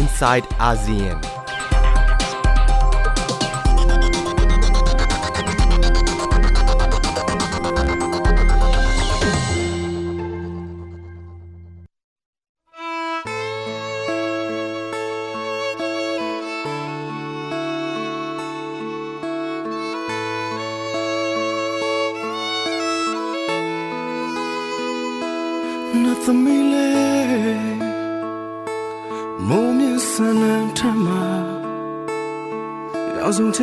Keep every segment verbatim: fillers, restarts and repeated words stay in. inside ASEAN.สวัส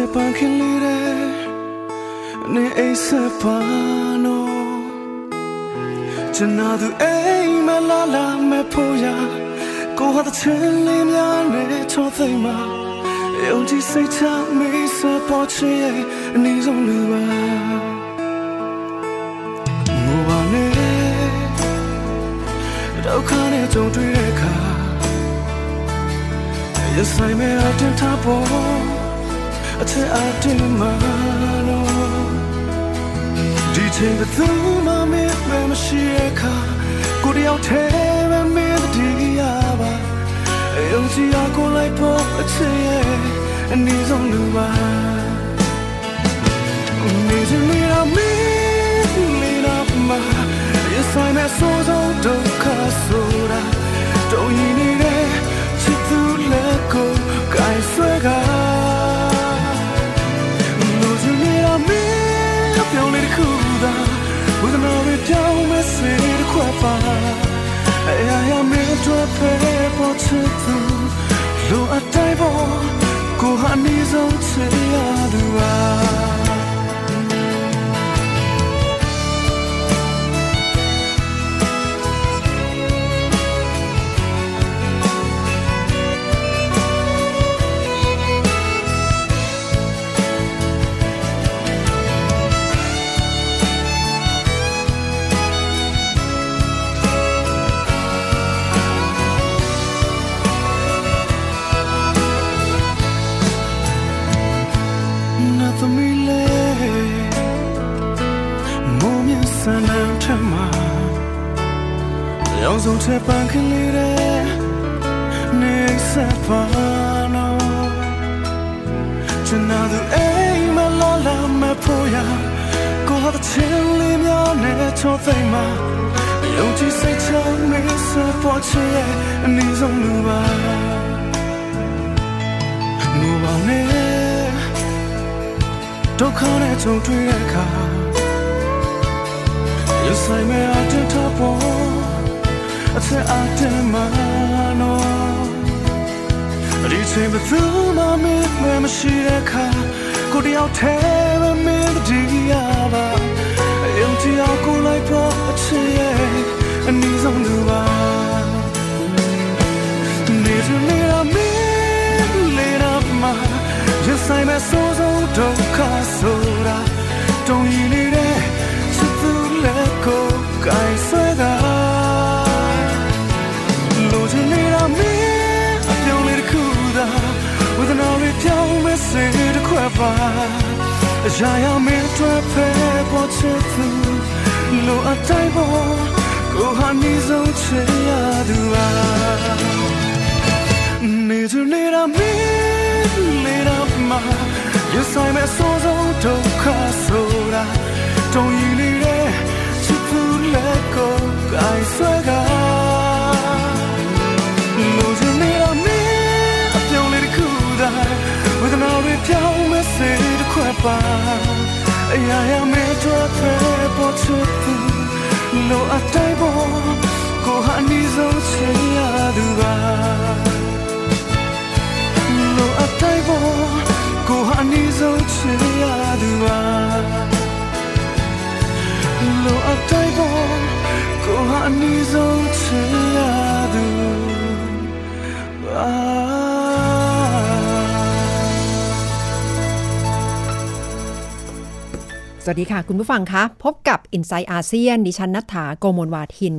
ดีค่ะคุณผู้ฟังคะพบกับ Inside อาเซียน ดิฉันณัฐฐา โกมลวาทิน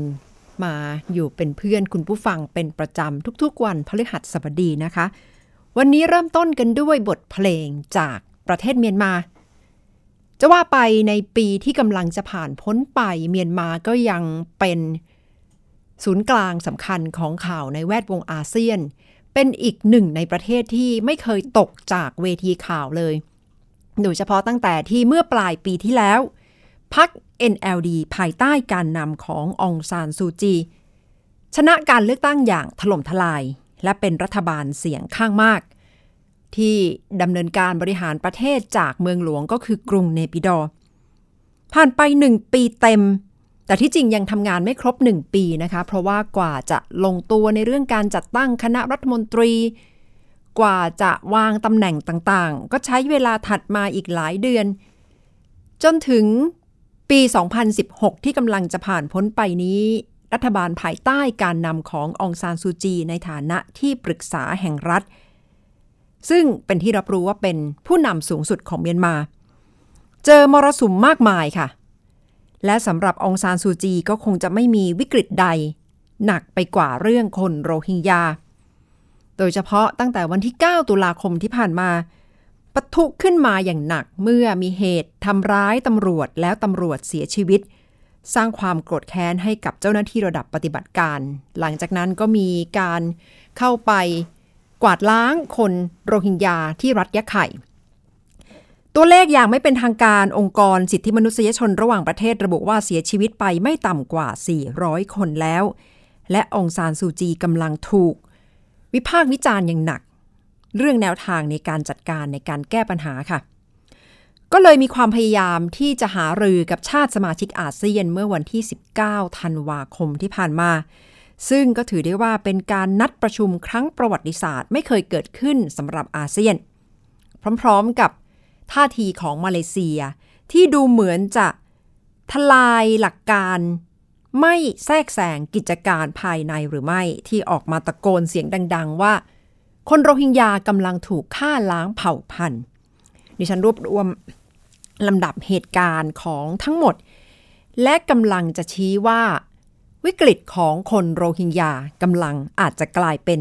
มาอยู่เป็นเพื่อนคุณผู้ฟังเป็นประจำทุกๆวันพฤหัสบดีนะคะวันนี้เริ่มต้นกันด้วยบทเพลงจากประเทศเมียนมาจะว่าไปในปีที่กำลังจะผ่านพ้นไปเมียนมาก็ยังเป็นศูนย์กลางสำคัญของข่าวในแวดวงอาเซียน เป็นอีกหนึ่งในประเทศที่ไม่เคยตกจากเวทีข่าวเลยโดยเฉพาะตั้งแต่ที่เมื่อปลายปีที่แล้วพรรค เอ็น แอล ดี ภายใต้การนำขององซานซูจีชนะการเลือกตั้งอย่างถล่มทลายและเป็นรัฐบาลเสียงข้างมากที่ดำเนินการบริหารประเทศจากเมืองหลวงก็คือกรุงเนปิดอร์ผ่านไปหนึ่งปีเต็มแต่ที่จริงยังทำงานไม่ครบหนึ่งปีนะคะเพราะว่ากว่าจะลงตัวในเรื่องการจัดตั้งคณะรัฐมนตรีกว่าจะวางตำแหน่งต่างๆก็ใช้เวลาถัดมาอีกหลายเดือนจนถึงปีสองพันสิบหกที่กำลังจะผ่านพ้นไปนี้รัฐบาลภายใต้การนำขององซานซูจีในฐานะที่ปรึกษาแห่งรัฐซึ่งเป็นที่รับรู้ว่าเป็นผู้นำสูงสุดของเมียนมาเจอมรสุมมากมายค่ะและสำหรับองซานซูจีก็คงจะไม่มีวิกฤตใดหนักไปกว่าเรื่องคนโรฮิงญาโดยเฉพาะตั้งแต่วันที่เก้าตุลาคมที่ผ่านมาปะทุขึ้นมาอย่างหนักเมื่อมีเหตุทำร้ายตำรวจแล้วตำรวจเสียชีวิตสร้างความโกรธแค้นให้กับเจ้าหน้าที่ระดับปฏิบัติการหลังจากนั้นก็มีการเข้าไปกวาดล้างคนโรฮิงญาที่รัฐยะไข่ตัวเลขอย่างไม่เป็นทางการองค์กรสิทธิมนุษยชนระหว่างประเทศระบุว่าเสียชีวิตไปไม่ต่ำกว่าสี่ร้อยคนแล้วและองซานซูจีกำลังถูกวิพากษ์วิจารณ์อย่างหนักเรื่องแนวทางในการจัดการในการแก้ปัญหาค่ะก็เลยมีความพยายามที่จะหารือกับชาติสมาชิกอาเซียนเมื่อวันที่สิบเก้าธันวาคมที่ผ่านมาซึ่งก็ถือได้ว่าเป็นการนัดประชุมครั้งประวัติศาสตร์ไม่เคยเกิดขึ้นสำหรับอาเซียนพร้อมๆกับท่าทีของมาเลเซียที่ดูเหมือนจะทลายหลักการไม่แทรกแซงกิจการภายในหรือไม่ที่ออกมาตะโกนเสียงดังๆว่าคนโรฮิงญากำลังถูกฆ่าล้างเผ่าพันธุ์ดิฉันรวบรวมลำดับเหตุการณ์ของทั้งหมดและกำลังจะชี้ว่าวิกฤตของคนโรฮิงญากำลังอาจจะกลายเป็น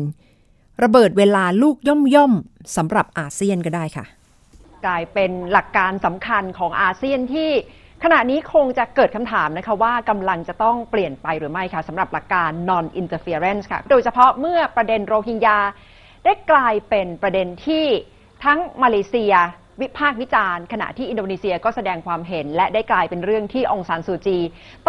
ระเบิดเวลาลูกย่อมๆสำหรับอาเซียนก็ได้ค่ะกลายเป็นหลักการสำคัญของอาเซียนที่ขณะนี้คงจะเกิดคำถามนะคะว่ากำลังจะต้องเปลี่ยนไปหรือไม่ค่ะสำหรับหลักการ non interference ค่ะโดยเฉพาะเมื่อประเด็นโรฮิงญาได้กลายเป็นประเด็นที่ทั้งมาเลเซียวิพากษ์วิจารณ์ขณะที่อินโดนีเซียก็แสดงความเห็นและได้กลายเป็นเรื่องที่องซานซูจี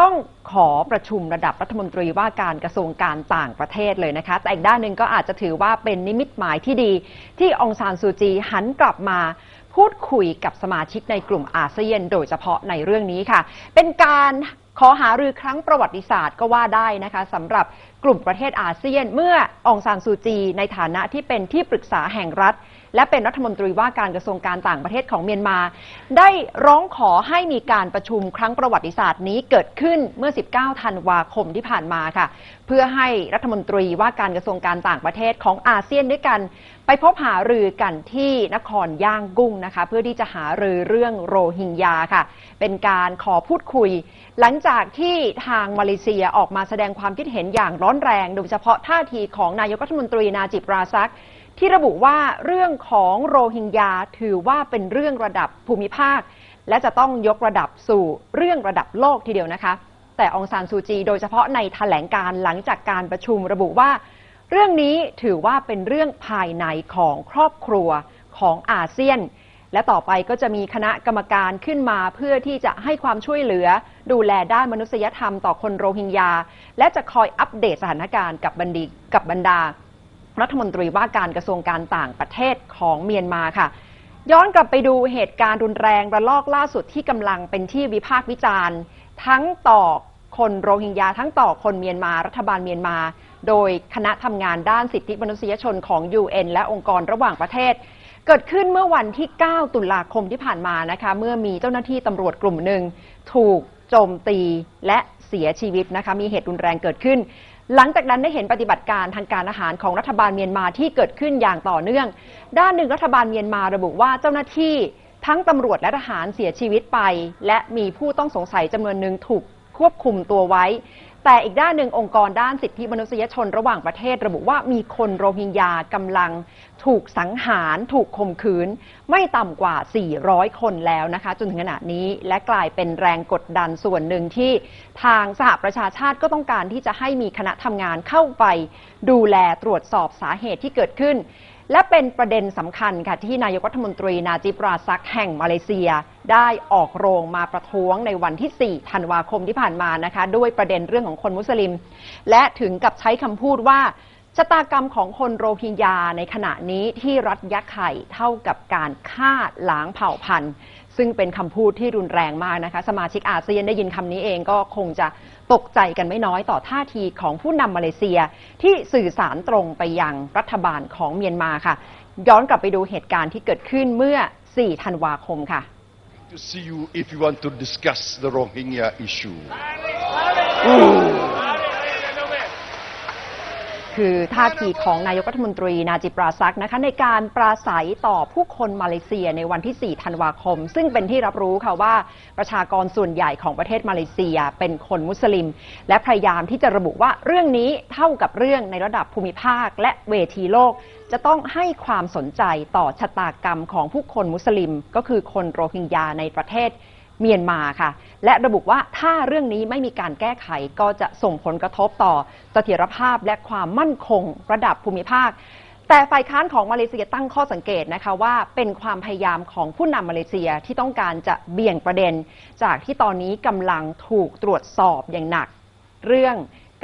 ต้องขอประชุมระดับรัฐมนตรีว่าการกระทรวงการต่างประเทศเลยนะคะแต่อีกด้านหนึ่งก็อาจจะถือว่าเป็นนิมิตหมายที่ดีที่องซานซูจีหันกลับมาพูดคุยกับสมาชิกในกลุ่มอาเซียนโดยเฉพาะในเรื่องนี้ค่ะเป็นการขอหารือครั้งประวัติศาสตร์ก็ว่าได้นะคะสำหรับกลุ่มประเทศอาเซียนเมื่อองซานซูจีในฐานะที่เป็นที่ปรึกษาแห่งรัฐและเป็นรัฐมนตรีว่าการกระทรวงการต่างประเทศของเมียนมาได้ร้องขอให้มีการประชุมครั้งประวัติศาสตร์นี้เกิดขึ้นเมื่อสิบเก้าธันวาคมที่ผ่านมาค่ะเพื่อให้รัฐมนตรีว่าการกระทรวงการต่างประเทศของอาเซียนด้วยกันไปพบหารือกันที่นครย่างกุ้งนะคะเพื่อที่จะหารือเรื่องโรฮิงญาค่ะเป็นการขอพูดคุยหลังจากที่ทางมาเลเซียออกมาแสดงความคิดเห็นอย่างร้อนแรงโดยเฉพาะท่าทีของนายกรัฐมนตรีนาจิบราซักที่ระบุว่าเรื่องของโรฮิงญาถือว่าเป็นเรื่องระดับภูมิภาคและจะต้องยกระดับสู่เรื่องระดับโลกทีเดียวนะคะแต่องซานซูจีโดยเฉพาะในแถลงการหลังจากการประชุมระบุว่าเรื่องนี้ถือว่าเป็นเรื่องภายในของครอบครัวของอาเซียนและต่อไปก็จะมีคณะกรรมการขึ้นมาเพื่อที่จะให้ความช่วยเหลือดูแลด้านมนุษยธรรมต่อคนโรฮิงญาและจะคอยอัปเดตสถานการณ์กับบรรดากับบรรดารัฐมนตรีว่าการกระทรวงการต่างประเทศของเมียนมาค่ะย้อนกลับไปดูเหตุการณ์รุนแรงระลอกล่าสุดที่กำลังเป็นที่วิพากษ์วิจารณ์ทั้งต่อคนโรฮิงญาทั้งต่อคนเมียนมารัฐบาลเมียนมาโดยคณะทำงานด้านสิทธิมนุษยชนของ ยู เอ็น และองค์กรระหว่างประเทศเกิดขึ้นเมื่อวันที่เก้าตุลาคมที่ผ่านมานะคะเมื่อมีเจ้าหน้าที่ตำรวจกลุ่มหนึ่งถูกโจมตีและเสียชีวิตนะคะมีเหตุรุนแรงเกิดขึ้นหลังจากนั้นได้เห็นปฏิบัติการทางการอาหารของรัฐบาลเมียนมาที่เกิดขึ้นอย่างต่อเนื่องด้านหนึ่งรัฐบาลเมียนมาระบุว่าเจ้าหน้าที่ทั้งตำรวจและทหารเสียชีวิตไปและมีผู้ต้องสงสัยจำนวนหนึ่งถูกควบคุมตัวไว้ แต่อีกด้านหนึ่งองค์กรด้านสิทธิมนุษยชนระหว่างประเทศระบุว่ามีคนโรฮิงญากำลังถูกสังหารถูกข่มขืนไม่ต่ำกว่าสี่ร้อยคนแล้วนะคะจนถึงขณะนี้และกลายเป็นแรงกดดันส่วนหนึ่งที่ทางสหประชาชาติก็ต้องการที่จะให้มีคณะทำงานเข้าไปดูแลตรวจสอบสาเหตุที่เกิดขึ้นและเป็นประเด็นสำคัญค่ะที่นายกรัฐมนตรีนาจิปราซักแห่งมาเลเซียได้ออกโรงมาประท้วงในวันที่สี่ธันวาคมที่ผ่านมานะคะด้วยประเด็นเรื่องของคนมุสลิมและถึงกับใช้คำพูดว่าชะตากรรมของคนโรฮิงญาในขณะนี้ที่รัฐยะไข่เท่ากับการฆ่าล้างเผ่าพันธุ์ซึ่งเป็นคำพูดที่รุนแรงมากนะคะสมาชิกอาเซียนได้ยินคำนี้เองก็คงจะตกใจกันไม่น้อยต่อท่าทีของผู้นำมาเลเซียที่สื่อสารตรงไปยังรัฐบาลของเมียนมาค่ะย้อนกลับไปดูเหตุการณ์ที่เกิดขึ้นเมื่อสี่ธันวาคมค่ะ to see you if you want to discuss the Rohingya issue คือท่าทีของนายกรัฐมนตรีนาจิปราซักนะคะในการปราศัยต่อผู้คนมาเลเซียในวันที่สี่ธันวาคมซึ่งเป็นที่รับรู้ค่ะว่าประชากรส่วนใหญ่ของประเทศมาเลเซียเป็นคนมุสลิมและพยายามที่จะระบุว่าเรื่องนี้เท่ากับเรื่องในระดับภูมิภาคและเวทีโลกจะต้องให้ความสนใจต่อชะตากรรมของผู้คนมุสลิมก็คือคนโรฮิงญาในประเทศเมียนมาค่ะและระบุว่าถ้าเรื่องนี้ไม่มีการแก้ไขก็จะส่งผลกระทบต่อเสถียรภาพและความมั่นคงระดับภูมิภาคแต่ฝ่ายค้านของมาเลเซียตั้งข้อสังเกตนะคะว่าเป็นความพยายามของผู้นำมาเลเซียที่ต้องการจะเบี่ยงประเด็นจากที่ตอนนี้กำลังถูกตรวจสอบอย่างหนักเรื่อง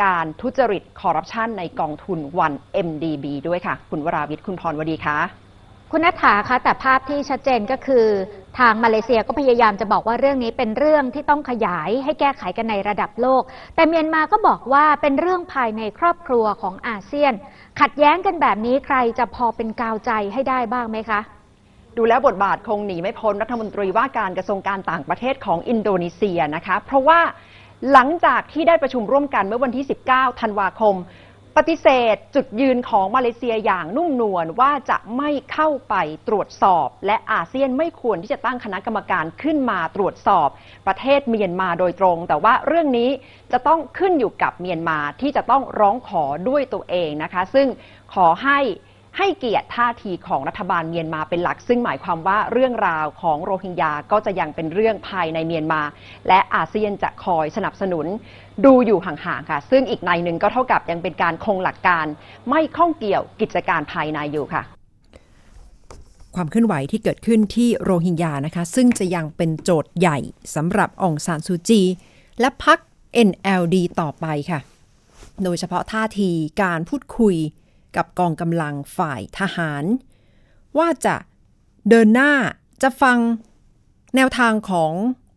การทุจริตคอร์รัปชันในกองทุน วัน เอ็ม ดี บี ด้วยค่ะคุณวราวิทย์คุณพรวดีค่ะคุณณัฐาคะแต่ภาพที่ชัดเจนก็คือทางมาเลเซียก็พยายามจะบอกว่าเรื่องนี้เป็นเรื่องที่ต้องขยายให้แก้ไขกันในระดับโลกแต่เมียนมาก็บอกว่าเป็นเรื่องภายในครอบครัวของอาเซียนขัดแย้งกันแบบนี้ใครจะพอเป็นกาวใจให้ได้บ้างไหมคะดูแล้วบทบาทคงหนีไม่พ้นรัฐมนตรีว่าการกระทรวงการต่างประเทศของอินโดนีเซียนะคะเพราะว่าหลังจากที่ได้ประชุมร่วมกันเมื่อวันที่สิบเก้าธันวาคมปฏิเสธจุดยืนของมาเลเซียอย่างนุ่มนวลว่าจะไม่เข้าไปตรวจสอบและอาเซียนไม่ควรที่จะตั้งคณะกรรมการขึ้นมาตรวจสอบประเทศเมียนมาโดยตรงแต่ว่าเรื่องนี้จะต้องขึ้นอยู่กับเมียนมาที่จะต้องร้องขอด้วยตัวเองนะคะซึ่งขอให้ให้เกียรติท่าทีของรัฐบาลเมียนมาเป็นหลักซึ่งหมายความว่าเรื่องราวของโรฮิงญาก็จะยังเป็นเรื่องภายในเมียนมาและอาเซียนจะคอยสนับสนุนดูอยู่ห่างๆค่ะซึ่งอีกในหนึ่งก็เท่ากับยังเป็นการคงหลักการไม่ข้องเกี่ยวกิจการภายในอยู่ค่ะความเคลื่อนไหวที่เกิดขึ้นที่โรฮิงญานะคะซึ่งจะยังเป็นโจทย์ใหญ่สำหรับองซานซูจีและพรรค เอ็น แอล ดี ต่อไปค่ะโดยเฉพาะท่าทีการพูดคุยกับกองกำลังฝ่ายทหารว่าจะเดินหน้าจะฟังแนวทางของ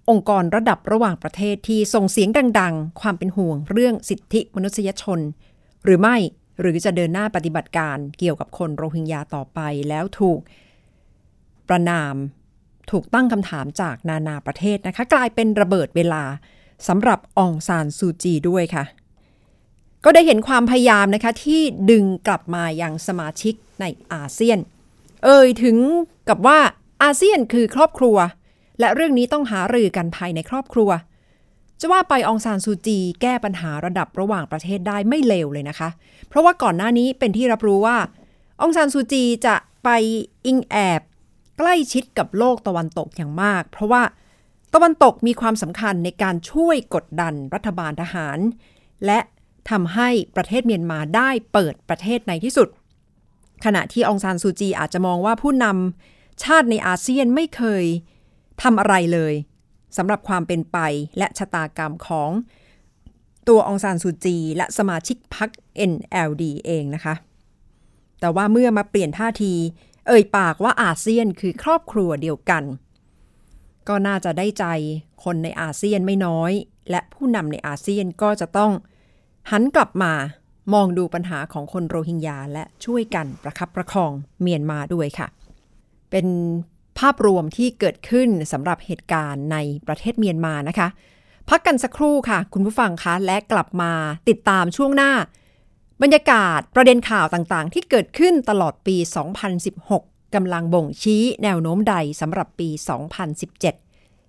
องค์กรระดับระหว่างประเทศที่ส่งเสียงดังๆความเป็นห่วงเรื่องสิทธิมนุษยชนหรือไม่หรือจะเดินหน้าปฏิบัติการเกี่ยวกับคนโรฮิงญาต่อไปแล้วถูกประณามถูกตั้งคำถามจากนานาประเทศนะคะกลายเป็นระเบิดเวลาสำหรับองซานซูจีด้วยค่ะก็ได้เห็นความพยายามนะคะที่ดึงกลับมายังสมาชิกในอาเซียนเอ่ยถึงกับว่าอาเซียนคือครอบครัวและเรื่องนี้ต้องหารือกันภายในครอบครัวจะว่าไปองซานซูจีแก้ปัญหาระดับระหว่างประเทศได้ไม่เลวเลยนะคะเพราะว่าก่อนหน้านี้เป็นที่รับรู้ว่าองซานซูจีจะไปอิงแอบใกล้ชิดกับโลกตะวันตกอย่างมากเพราะว่าตะวันตกมีความสำคัญในการช่วยกดดันรัฐบาลทหารและทำให้ประเทศเมียนมาได้เปิดประเทศในที่สุดขณะที่องซานซูจีอาจจะมองว่าผู้นำชาติในอาเซียนไม่เคยทำอะไรเลยสำหรับความเป็นไปและชะตากรรมของตัวองซานซูจีและสมาชิกพรรค เอ็น แอล ดี เองนะคะแต่ว่าเมื่อมาเปลี่ยนท่าทีเอ่ยปากว่าอาเซียนคือครอบครัวเดียวกันก็น่าจะได้ใจคนในอาเซียนไม่น้อยและผู้นำในอาเซียนก็จะต้องหันกลับมามองดูปัญหาของคนโรฮิงญาและช่วยกันประคับประคองเมียนมาด้วยค่ะเป็นภาพรวมที่เกิดขึ้นสำหรับเหตุการณ์ในประเทศเมียนมานะคะพักกันสักครู่ค่ะคุณผู้ฟังคะและกลับมาติดตามช่วงหน้าบรรยากาศประเด็นข่าวต่างๆที่เกิดขึ้นตลอดปีสองพันสิบหกกำลังบ่งชี้แนวโน้มใดสำหรับปีสองพันสิบเจ็ด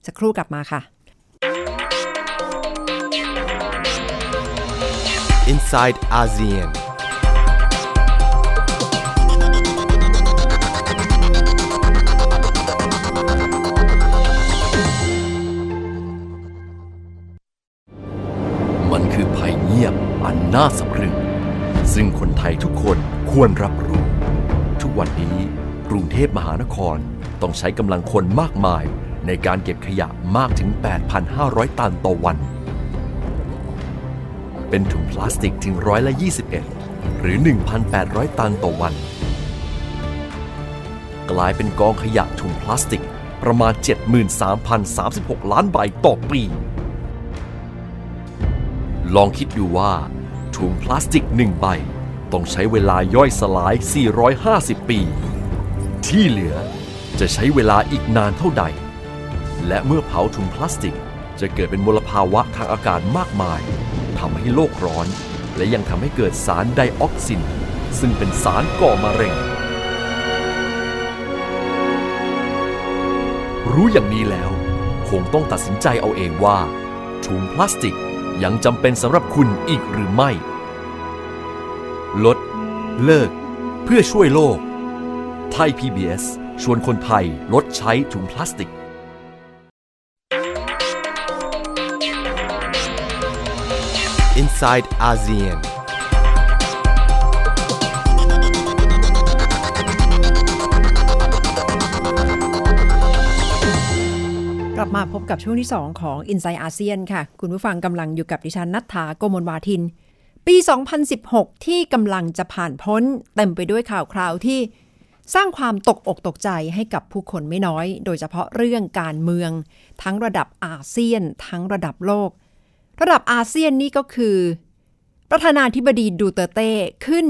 สักครู่กลับมาค่ะ inside ASEAN.มันคือภัยเงียบอันน่าสะพรึงซึ่งคนไทยทุกคนควรรับรู้ทุกวันนี้กรุงเทพมหานครต้องใช้กำลังคนมากมายในการเก็บขยะมากถึง แปดพันห้าร้อย ตันต่อวันเป็นถุงพลาสติกถึงร้อยละยี่สิบเอ็ดหรือ หนึ่งพันแปดร้อย ตันต่อวันกลายเป็นกองขยะถุงพลาสติกประมาณ เจ็ดหมื่นสามพันสามสิบหก ล้านใบต่อปีลองคิดดูว่าถุงพลาสติกหนึ่งใบต้องใช้เวลาย่อยสลายสี่ร้อยห้าสิบปีที่เหลือจะใช้เวลาอีกนานเท่าใดและเมื่อเผาถุงพลาสติกจะเกิดเป็นมลภาวะทางอากาศมากมายทำให้โลกร้อนและยังทำให้เกิดสารไดออกซินซึ่งเป็นสารก่อมะเร็งรู้อย่างนี้แล้วคงต้องตัดสินใจเอาเองว่าถุงพลาสติกยังจำเป็นสำหรับคุณอีกหรือไม่ลดเลิกเพื่อช่วยโลกไทย พี บี เอส ชวนคนไทยลดใช้ถุงพลาสติกInside ASEANกลับมาพบกับช่วงที่สองของ Inside อาเซียน ค่ะคุณผู้ฟังกำลังอยู่กับดิฉันณัฐฐา โกมลวาทินปีสองพันสิบหกที่กำลังจะผ่านพ้นเต็มไปด้วยข่าวคราวที่สร้างความตกอกตกใจให้กับผู้คนไม่น้อยโดยเฉพาะเรื่องการเมืองทั้งระดับอาเซียนทั้งระดับโลกระดับอาเซียนนี่ก็คือประธานาธิบดีดูเตอร์เต้ขึ้น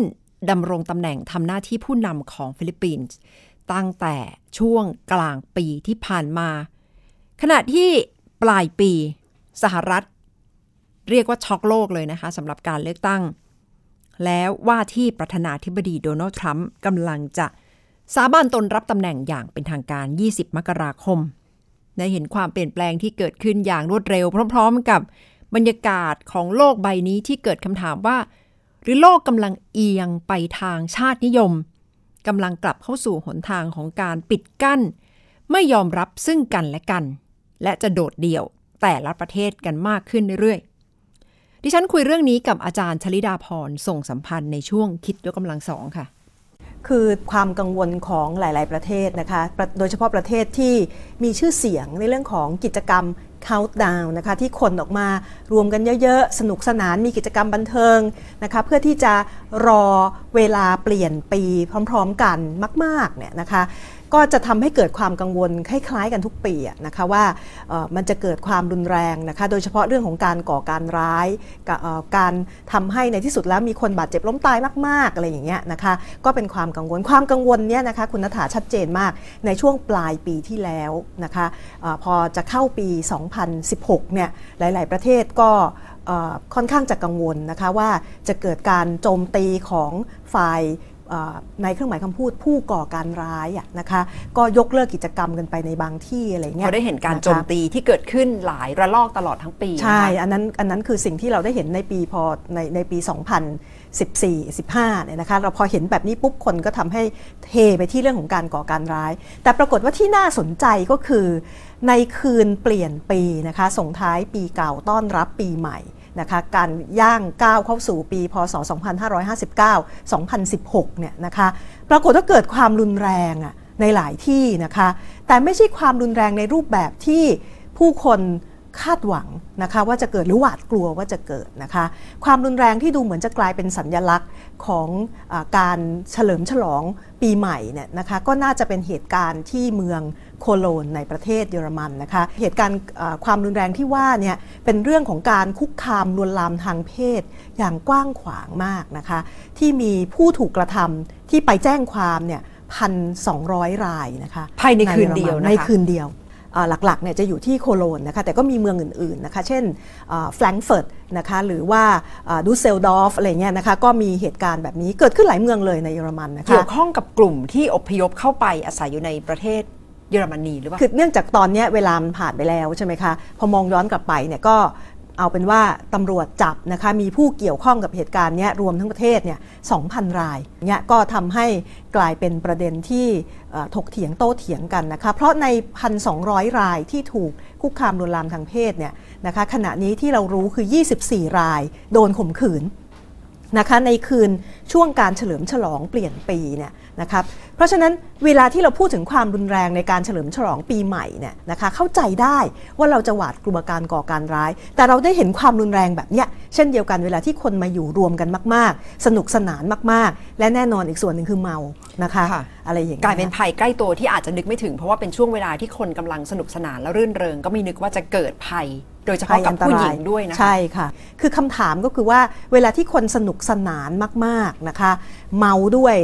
ดำรงตำแหน่งทำหน้าที่ผู้นำของฟิลิปปินส์ตั้งแต่ช่วงกลางปีที่ผ่านมาขณะที่ปลายปีสหรัฐเรียกว่าช็อกโลกเลยนะคะสำหรับการเลือกตั้งแล้วว่าที่ประธานาธิบดีโดนัลด์ทรัมป์กำลังจะสาบานตนรับตำแหน่งอย่างเป็นทางการยี่สิบมกราคมได้เห็นความเปลี่ยนแปลงที่เกิดขึ้นอย่างรวดเร็วพร้อมๆกับบรรยากาศของโลกใบนี้ที่เกิดคำถามว่าหรือโลกกำลังเอียงไปทางชาตินิยมกำลังกลับเข้าสู่หนทางของการปิดกั้นไม่ยอมรับซึ่งกันและกันและจะโดดเดี่ยวแต่ละประเทศกันมากขึ้นเรื่อยๆดิฉันคุยเรื่องนี้กับอาจารย์ชลิดาพรส่งสัมพันธ์ในช่วงคิดยกกำลังสองค่ะคือความกังวลของหลายๆประเทศนะคะโดยเฉพาะประเทศที่มีชื่อเสียงในเรื่องของกิจกรรมCountdown นะคะที่คนออกมารวมกันเยอะๆสนุกสนานมีกิจกรรมบันเทิงนะคะเพื่อที่จะรอเวลาเปลี่ยนปีพร้อมๆกันมากๆเนี่ยนะคะก็จะทำให้เกิดความกังวลคล้ายๆกันทุกปีนะคะว่ามันจะเกิดความรุนแรงนะคะโดยเฉพาะเรื่องของการก่อการร้ายการทำให้ในที่สุดแล้วมีคนบาดเจ็บล้มตายมากๆอะไรอย่างเงี้ยนะคะก็เป็นความกังวลความกังวลเนี่ยนะคะคุณณัฐฐาชัดเจนมากในช่วงปลายปีที่แล้วนะคะพอจะเข้าปีสองพันสิบหกเนี่ยหลายๆประเทศก็ค่อนข้างจะกังวลนะคะว่าจะเกิดการโจมตีของฝ่ายในเครื่องหมายคำพูดผู้ก่อการร้ายนะคะก็ยกเลิกกิจกรรมกันไปในบางที่อะไรเงี้ยเราได้เห็นการโจมตีที่เกิดขึ้นหลายระลอกตลอดทั้งปีใช่อันนั้นอันนั้นคือสิ่งที่เราได้เห็นในปีพอในในปีสองพันสิบสี่ สิบห้าเนี่ยนะคะเราพอเห็นแบบนี้ปุ๊บคนก็ทำให้เทไปที่เรื่องของการก่อการร้ายแต่ปรากฏว่าที่น่าสนใจก็คือในคืนเปลี่ยนปีนะคะส่งท้ายปีเก่าต้อนรับปีใหม่นะคะการย่างก้าวเข้าสู่ปีพ.ศ. สองพันห้าร้อยห้าสิบเก้า สองพันสิบหกเนี่ยนะคะปรากฏว่าเกิดความรุนแรงอ่ะในหลายที่นะคะแต่ไม่ใช่ความรุนแรงในรูปแบบที่ผู้คนคาดหวังนะคะว่าจะเกิดหรือหวาดกลัวว่าจะเกิดนะคะความรุนแรงที่ดูเหมือนจะกลายเป็นสัญลักษณ์ของอ่าการเฉลิมฉลองปีใหม่เนี่ยนะคะก็น่าจะเป็นเหตุการณ์ที่เมืองโคโลนในประเทศเยอรมันนะคะเหตุการณ์ความรุนแรงที่ว่าเนี่ยเป็นเรื่องของการคุกคามลวนลามทางเพศอย่างกว้างขวางมากนะคะที่มีผู้ถูกกระทำที่ไปแจ้งความเนี่ย หนึ่งพันสองร้อย รายนะคะภายในคืนเดียวในคืนเดียวหลักๆเนี่ยจะอยู่ที่โคโลนนะคะแต่ก็มีเมืองอื่นๆนะคะเช่นแฟรงก์เฟิร์ตนะคะหรือว่าดูเซลดอร์ฟอะไรเงี้ยนะคะก็มีเหตุการณ์แบบนี้เกิดขึ้นหลายเมืองเลยในเยอรมันนะคะเกี่ยวข้องกับกลุ่มที่อพยพเข้าไปอาศัยอยู่ในประเทศเยอรมนีหรือเปล่าคือเนื่องจากตอนนี้เวลามันผ่านไปแล้วใช่ไหมคะพอมองย้อนกลับไปเนี่ยก็ เอาเป็นว่าตำรวจจับนะคะมีผู้เกี่ยวข้องกับเหตุการณ์นี้รวมทั้งประเทศเนี่ย สองพัน รายเนี่ยก็ทำให้กลายเป็นประเด็นที่ถกเถียงโต้เถียงกันนะคะเพราะใน หนึ่งพันสองร้อย รายที่ถูกคุกคามลวนลามทางเพศเนี่ยนะคะขณะนี้ที่เรารู้คือ ยี่สิบสี่ รายโดนข่มขืนนะคะในคืนช่วงการเฉลิมฉลองเปลี่ยนปีเนี่ยนะครับเพราะฉะนั้นเวลาที่เราพูดถึงความรุนแรงในการเฉลิมฉลองปีใหม่เนี่ยนะคะเข้าใจได้ว่าเราจะหวาดกลัวการก่อการร้ายแต่เราได้เห็นความรุนแรงแบบเนี้ยเช่นเดียวกันเวลาที่คนมาอยู่รวมกันมากๆสนุกสนานมากๆและแน่นอนอีกส่วนหนึ่งคือเมานะคะอะไรอย่างเงี้ยกลายเป็นภัยใกล้ตัวที่อาจจะนึกไม่ถึงเพราะว่าเป็นช่วงเวลาที่คนกำลังสนุกสนานและรื่นเริงก็ไม่นึกว่าจะเกิดภัยโดยเฉพาะกับผู้หญิงด้วยนะคะใช่ค่ะคือคำถามก็คือว่าเวลาที่คนสนุกสนานมากๆนะคะเมาด้วย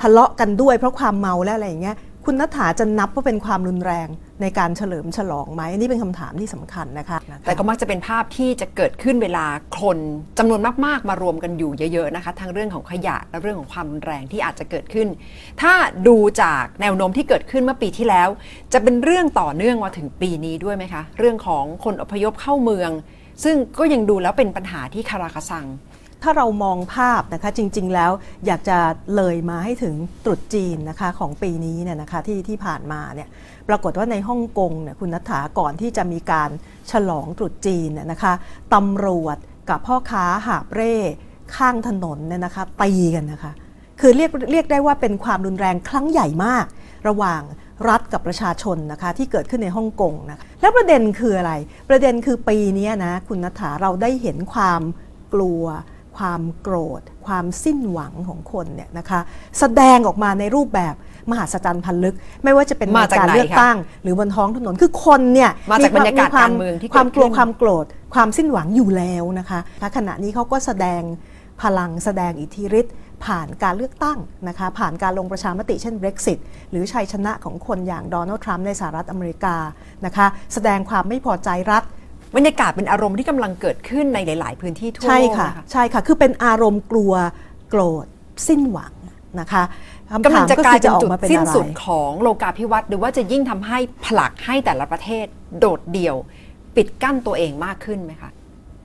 ทะเลาะกันด้วยเพราะความเมาและอะไรอย่างเงี้ยคุณณฐาจะนับว่าเป็นความรุนแรงในการเฉลิมฉลองไหมนี่เป็นคำถามที่สำคัญนะคะแต่ก็มักจะเป็นภาพที่จะเกิดขึ้นเวลาคนจำนวนมากๆมารวมกันอยู่เยอะๆนะคะทั้งเรื่องของขยะและเรื่องของความรุนแรงที่อาจจะเกิดขึ้นถ้าดูจากแนวโน้มที่เกิดขึ้นเมื่อปีที่แล้วจะเป็นเรื่องต่อเนื่องมาถึงปีนี้ด้วยไหมคะเรื่องของคนอพยพเข้าเมืองซึ่งก็ยังดูแล้วเป็นปัญหาที่คาราคาซังถ้าเรามองภาพนะคะจริงๆแล้วอยากจะเลยมาให้ถึงตรุษจีนนะคะของปีนี้เนี่ยนะคะที่ที่ผ่านมาเนี่ยปรากฏว่าในฮ่องกงเนี่ยคุณณฐาก่อนที่จะมีการฉลองตรุษจีนเนี่ยนะคะตำรวจกับพ่อค้าหาบเร่ข้างถนนเนี่ยนะคะตีกันนะคะคือเรียกเรียกได้ว่าเป็นความรุนแรงครั้งใหญ่มากระหว่างรัฐกับประชาชนนะคะที่เกิดขึ้นในฮ่องกงนะแล้วประเด็นคืออะไรประเด็นคือปีนี้นะคุณณฐาเราได้เห็นความกลัวความโกรธความสิ้นหวังของคนเนี่ยนะคะแสดงออกมาในรูปแบบมหัศจรรย์พันลึกไม่ว่าจะเป็นในการเลือกตั้งหรือบนท้องถนนคือคนเนี่ยมาจากบรรยากาศการเมืองที่ความกลัวความโกรธความสิ้นหวังอยู่แล้วนะคะขณะนี้เขาก็แสดงพลังแสดงอิทธิฤทธิ์ผ่านการเลือกตั้งนะคะผ่านการลงประชามติเช่น Brexit หรือชัยชนะของคนอย่างโดนัลด์ทรัมป์ในสหรัฐอเมริกานะคะแสดงความไม่พอใจรัฐบรรยากาศเป็นอารมณ์ที่กำลังเกิดขึ้นในหลายๆพื้นที่ทั่วโลกใช่ค่ะใช่ค่ะคือเป็นอารมณ์กลัวโกรธสิ้นหวังนะคะกำลังจะกลายเป็นจุดสิ้นสุดของโลกาภิวัตน์หรือว่าจะยิ่งทำให้ผลักให้แต่ละประเทศโดดเดี่ยวปิดกั้นตัวเองมากขึ้นไหมคะ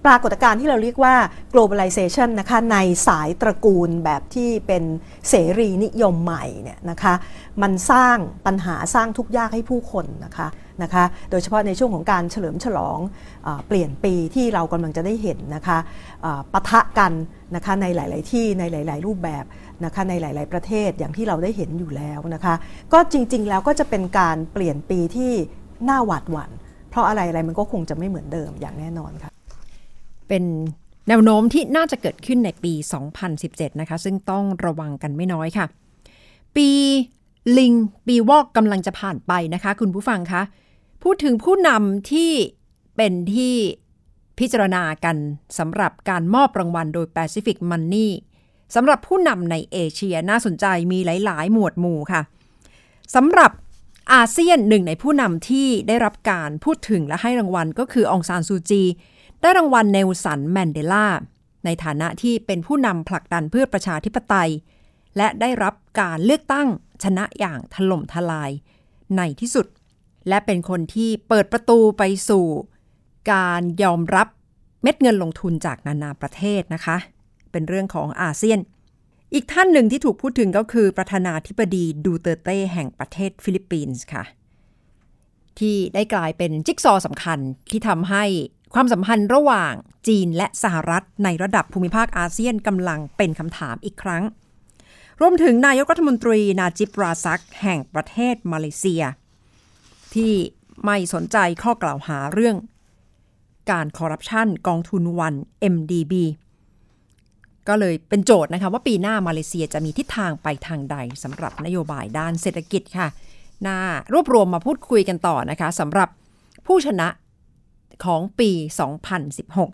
ปรากฏการณ์ที่เราเรียกว่า globalization นะคะในสายตระกูลแบบที่เป็นเสรีนิยมใหม่เนี่ยนะคะมันสร้างปัญหาสร้างทุกข์ยากให้ผู้คนนะคะนะคะโดยเฉพาะในช่วงของการเฉลิมฉลองเปลี่ยนปีที่เรากำลังจะได้เห็นนะคะปะทะกันนะคะในหลายๆที่ในหลายๆรูปแบบนะคะในหลายๆประเทศอย่างที่เราได้เห็นอยู่แล้วนะคะก็จริงๆแล้วก็จะเป็นการเปลี่ยนปีที่น่าหวาดหวั่นเพราะอะไรอะไรมันก็คงจะไม่เหมือนเดิมอย่างแน่นอนค่ะเป็นแนวโน้มที่น่าจะเกิดขึ้นในปีสองพันสิบเจ็ดนะคะซึ่งต้องระวังกันไม่น้อยค่ะปีลิงปีวอกกำลังจะผ่านไปนะคะคุณผู้ฟังคะพูดถึงผู้นำที่เป็นที่พิจารณากันสำหรับการมอบรางวัลโดย Pacific Money สำหรับผู้นำในเอเชียน่าสนใจมีหลายๆหมวดหมู่ค่ะสำหรับอาเซียนหนึ่งในผู้นำที่ได้รับการพูดถึงและให้รางวัลก็คือองซานซูจีได้รางวัลเนลสันแมนเดลาในฐานะที่เป็นผู้นำผลักดันเพื่อประชาธิปไตยและได้รับการเลือกตั้งชนะอย่างถล่มทลายในที่สุดและเป็นคนที่เปิดประตูไปสู่การยอมรับเม็ดเงินลงทุนจากนานาประเทศนะคะเป็นเรื่องของอาเซียนอีกท่านหนึ่งที่ถูกพูดถึงก็คือประธานาธิบดีดูเตอร์เต้แห่งประเทศฟิลิปปินส์ค่ะที่ได้กลายเป็นจิ๊กซอว์สำคัญที่ทำให้ความสัมพันธ์ระหว่างจีนและสหรัฐในระดับภูมิภาคอาเซียนกำลังเป็นคำถามอีกครั้งรวมถึงนายกรัฐมนตรีนาจิบ ราซักแห่งประเทศมาเลเซียที่ไม่สนใจข้อกล่าวหาเรื่องการคอร์รัปชันกองทุนวัน เอ็ม ดี บี ก็เลยเป็นโจทย์นะคะว่าปีหน้ามาเลเซียจะมีทิศทางไปทางใดสำหรับนโยบายด้านเศรษฐกิจค่ะน่ารวบรวมมาพูดคุยกันต่อนะคะสำหรับผู้ชนะของปี สองพันสิบหก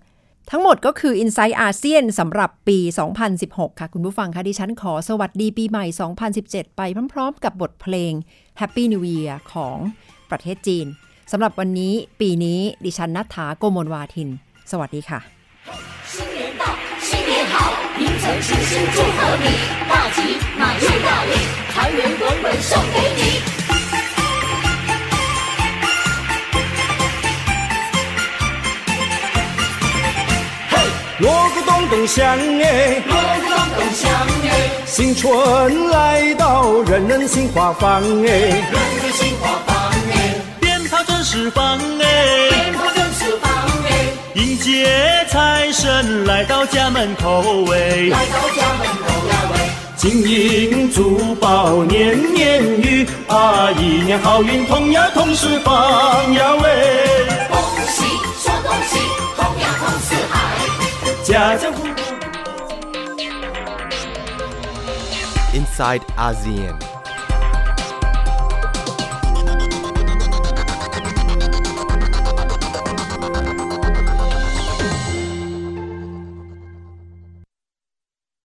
ทั้งหมดก็คือ Insight อาเซียนสำหรับปี สองพันสิบหก ค่ะคุณผู้ฟังค่ะดิฉันขอสวัสดีปีใหม่ สองพันสิบเจ็ด ไปพร้อมๆกับบทเพลง Happy New Year ของประเทศจีนสำหรับวันนี้ปีนี้ดิฉันณฐา โกมลวาทินสวัสดีค่ะ东乡哎，锣鼓隆咚响哎，新春来到，人人心花放哎，人人心花放哎，鞭炮正式放哎，鞭炮正式放哎，迎接财神来到家门口哎，来到家门口呀喂，金银珠宝年年有啊，一年好运同呀同时放呀喂，恭喜说恭喜，同呀同时好。Inside ASEAN.